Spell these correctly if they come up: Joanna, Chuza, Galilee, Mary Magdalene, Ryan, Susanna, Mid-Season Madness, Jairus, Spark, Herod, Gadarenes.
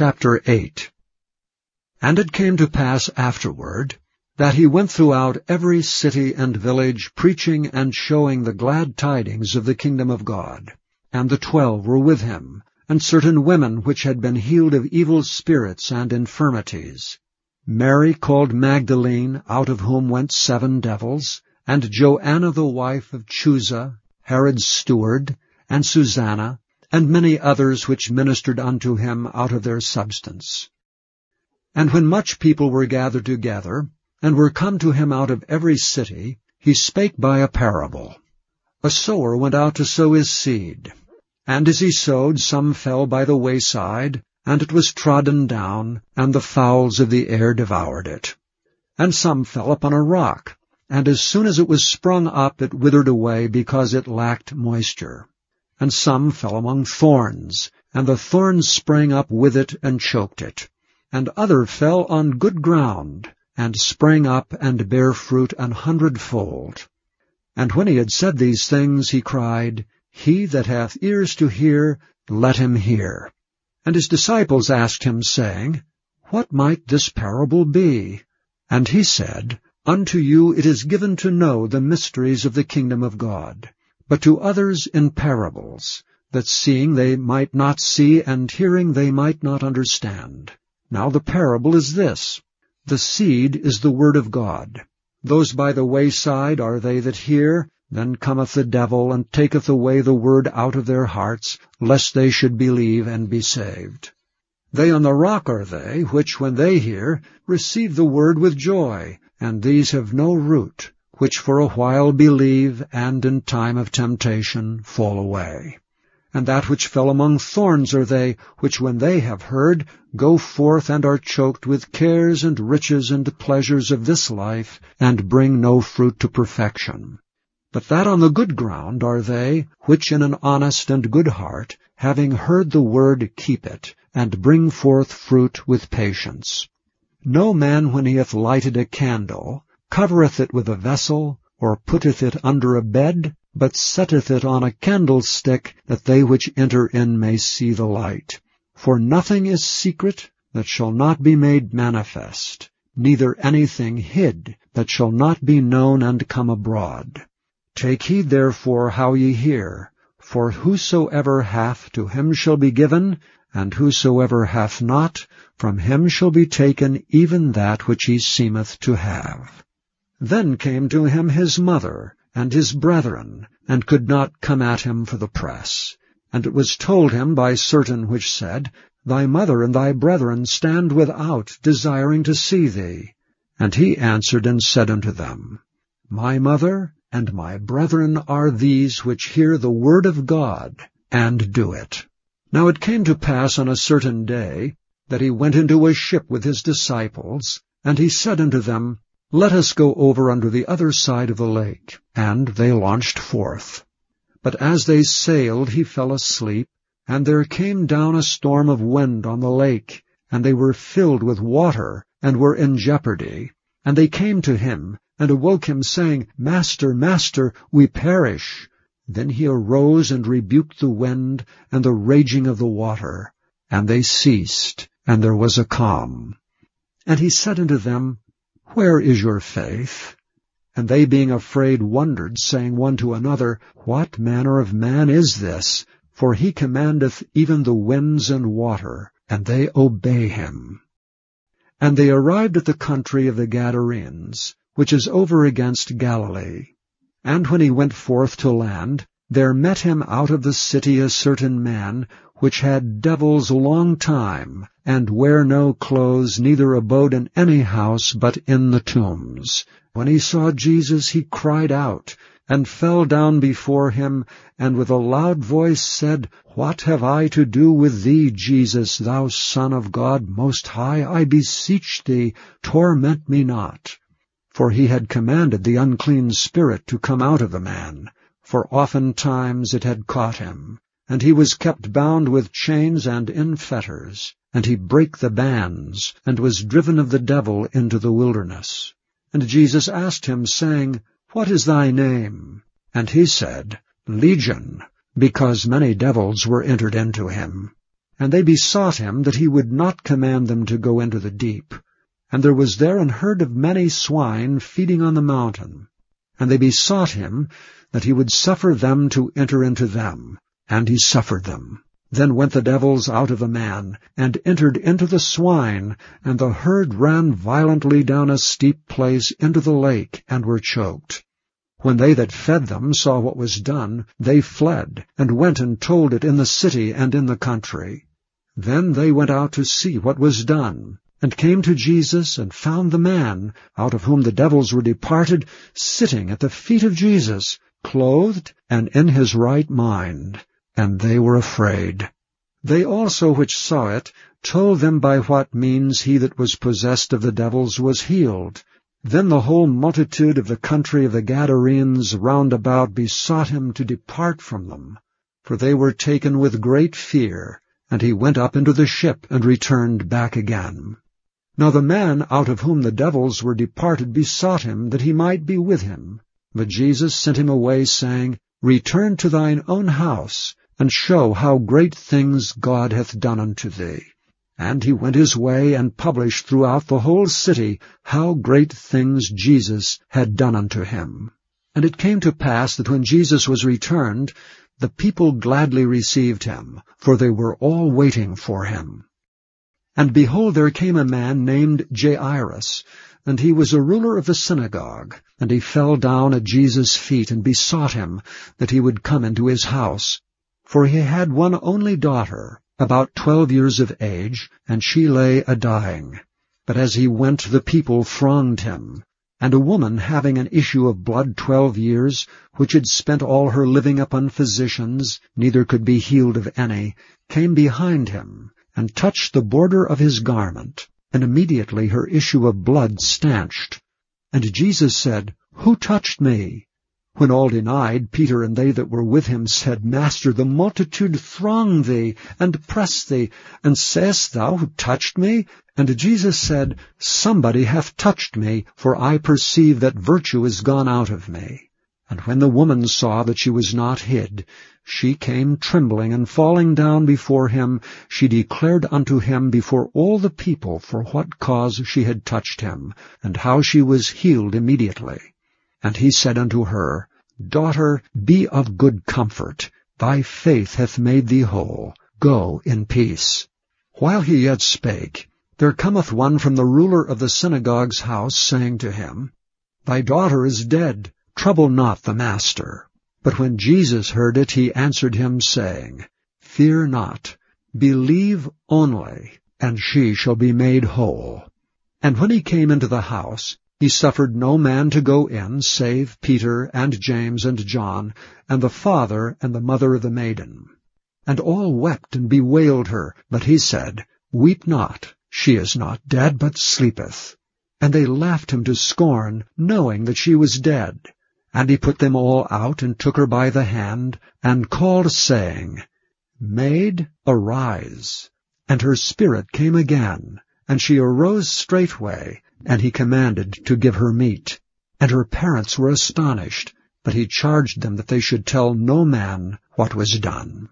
Chapter 8. And it came to pass afterward, that he went throughout every city and village, preaching and showing the glad tidings of the kingdom of God. And the 12 were with him, and certain women which had been healed of evil spirits and infirmities. Mary called Magdalene, out of whom went 7 devils, and Joanna the wife of Chuza, Herod's steward, and Susanna, and many others which ministered unto him out of their substance. And when much people were gathered together, and were come to him out of every city, he spake by a parable. A sower went out to sow his seed. And as he sowed, some fell by the wayside, and it was trodden down, and the fowls of the air devoured it. And some fell upon a rock, and as soon as it was sprung up, it withered away, because it lacked moisture. And some fell among thorns, and the thorns sprang up with it and choked it. And other fell on good ground, and sprang up and bare fruit an 100-fold. And when he had said these things, he cried, He that hath ears to hear, let him hear. And his disciples asked him, saying, What might this parable be? And he said, Unto you it is given to know the mysteries of the kingdom of God, but to others in parables, that seeing they might not see, and hearing they might not understand. Now the parable is this: the seed is the word of God. Those by the wayside are they that hear, then cometh the devil, and taketh away the word out of their hearts, lest they should believe and be saved. They on the rock are they, which when they hear, receive the word with joy, and these have no root, which for a while believe, and in time of temptation fall away. And that which fell among thorns are they, which when they have heard, go forth and are choked with cares and riches and pleasures of this life, and bring no fruit to perfection. But that on the good ground are they, which in an honest and good heart, having heard the word, keep it, and bring forth fruit with patience. No man, when he hath lighted a candle, covereth it with a vessel, or putteth it under a bed, but setteth it on a candlestick, that they which enter in may see the light. For nothing is secret, that shall not be made manifest, neither anything hid, that shall not be known and come abroad. Take heed therefore how ye hear, for whosoever hath, to him shall be given, and whosoever hath not, from him shall be taken even that which he seemeth to have. Then came to him his mother, and his brethren, and could not come at him for the press. And it was told him by certain which said, Thy mother and thy brethren stand without, desiring to see thee. And he answered and said unto them, My mother and my brethren are these which hear the word of God, and do it. Now it came to pass on a certain day, that he went into a ship with his disciples, and he said unto them, Let us go over unto the other side of the lake. And they launched forth. But as they sailed, he fell asleep, and there came down a storm of wind on the lake, and they were filled with water, and were in jeopardy. And they came to him, and awoke him, saying, Master, Master, we perish. Then he arose and rebuked the wind, and the raging of the water. And they ceased, and there was a calm. And he said unto them, Where is your faith? And they, being afraid, wondered, saying one to another, What manner of man is this? For he commandeth even the winds and water, and they obey him. And they arrived at the country of the Gadarenes, which is over against Galilee. And when he went forth to land, there met him out of the city a certain man, which had devils a long time, and ware no clothes, neither abode in any house, but in the tombs. When he saw Jesus, he cried out, and fell down before him, and with a loud voice said, What have I to do with thee, Jesus, thou Son of God Most High? I beseech thee, torment me not. For he had commanded the unclean spirit to come out of the man, for oftentimes it had caught him. And he was kept bound with chains and in fetters, and he brake the bands, and was driven of the devil into the wilderness. And Jesus asked him, saying, What is thy name? And he said, Legion, because many devils were entered into him. And they besought him that he would not command them to go into the deep. And there was there an herd of many swine feeding on the mountain. And they besought him that he would suffer them to enter into them. And he suffered them. Then went the devils out of the man, and entered into the swine, and the herd ran violently down a steep place into the lake, and were choked. When they that fed them saw what was done, they fled, and went and told it in the city and in the country. Then they went out to see what was done, and came to Jesus, and found the man, out of whom the devils were departed, sitting at the feet of Jesus, clothed, and in his right mind. And they were afraid. They also which saw it told them by what means he that was possessed of the devils was healed. Then the whole multitude of the country of the Gadarenes round about besought him to depart from them, for they were taken with great fear. And he went up into the ship, and returned back again. Now the man out of whom the devils were departed besought him that he might be with him. But Jesus sent him away, saying, Return to thine own house, and show how great things God hath done unto thee. And he went his way, and published throughout the whole city how great things Jesus had done unto him. And it came to pass that when Jesus was returned, the people gladly received him, for they were all waiting for him. And behold, there came a man named Jairus, and he was a ruler of the synagogue. And he fell down at Jesus' feet, and besought him that he would come into his house. For he had one only daughter, about 12 years of age, and she lay a-dying. But as he went, the people thronged him. And a woman having an issue of blood 12 years, which had spent all her living upon physicians, neither could be healed of any, came behind him, and touched the border of his garment, and immediately her issue of blood stanched. And Jesus said, Who touched me? When all denied, Peter and they that were with him said, Master, the multitude throng thee, and press thee, and sayest thou, Who touched me? And Jesus said, Somebody hath touched me, for I perceive that virtue is gone out of me. And when the woman saw that she was not hid, she came trembling, and falling down before him, she declared unto him before all the people for what cause she had touched him, and how she was healed immediately. And he said unto her, Daughter, be of good comfort, thy faith hath made thee whole. Go in peace. While he yet spake, there cometh one from the ruler of the synagogue's house, saying to him, Thy daughter is dead, trouble not the master. But when Jesus heard it, he answered him, saying, Fear not, believe only, and she shall be made whole. And when he came into the house, he suffered no man to go in, save Peter and James and John, and the father and the mother of the maiden. And all wept and bewailed her, but he said, Weep not. She is not dead, but sleepeth. And they laughed him to scorn, knowing that she was dead. And he put them all out, and took her by the hand, and called, saying, Maid, arise. And her spirit came again, and she arose straightway, and he commanded to give her meat. And her parents were astonished, but he charged them that they should tell no man what was done.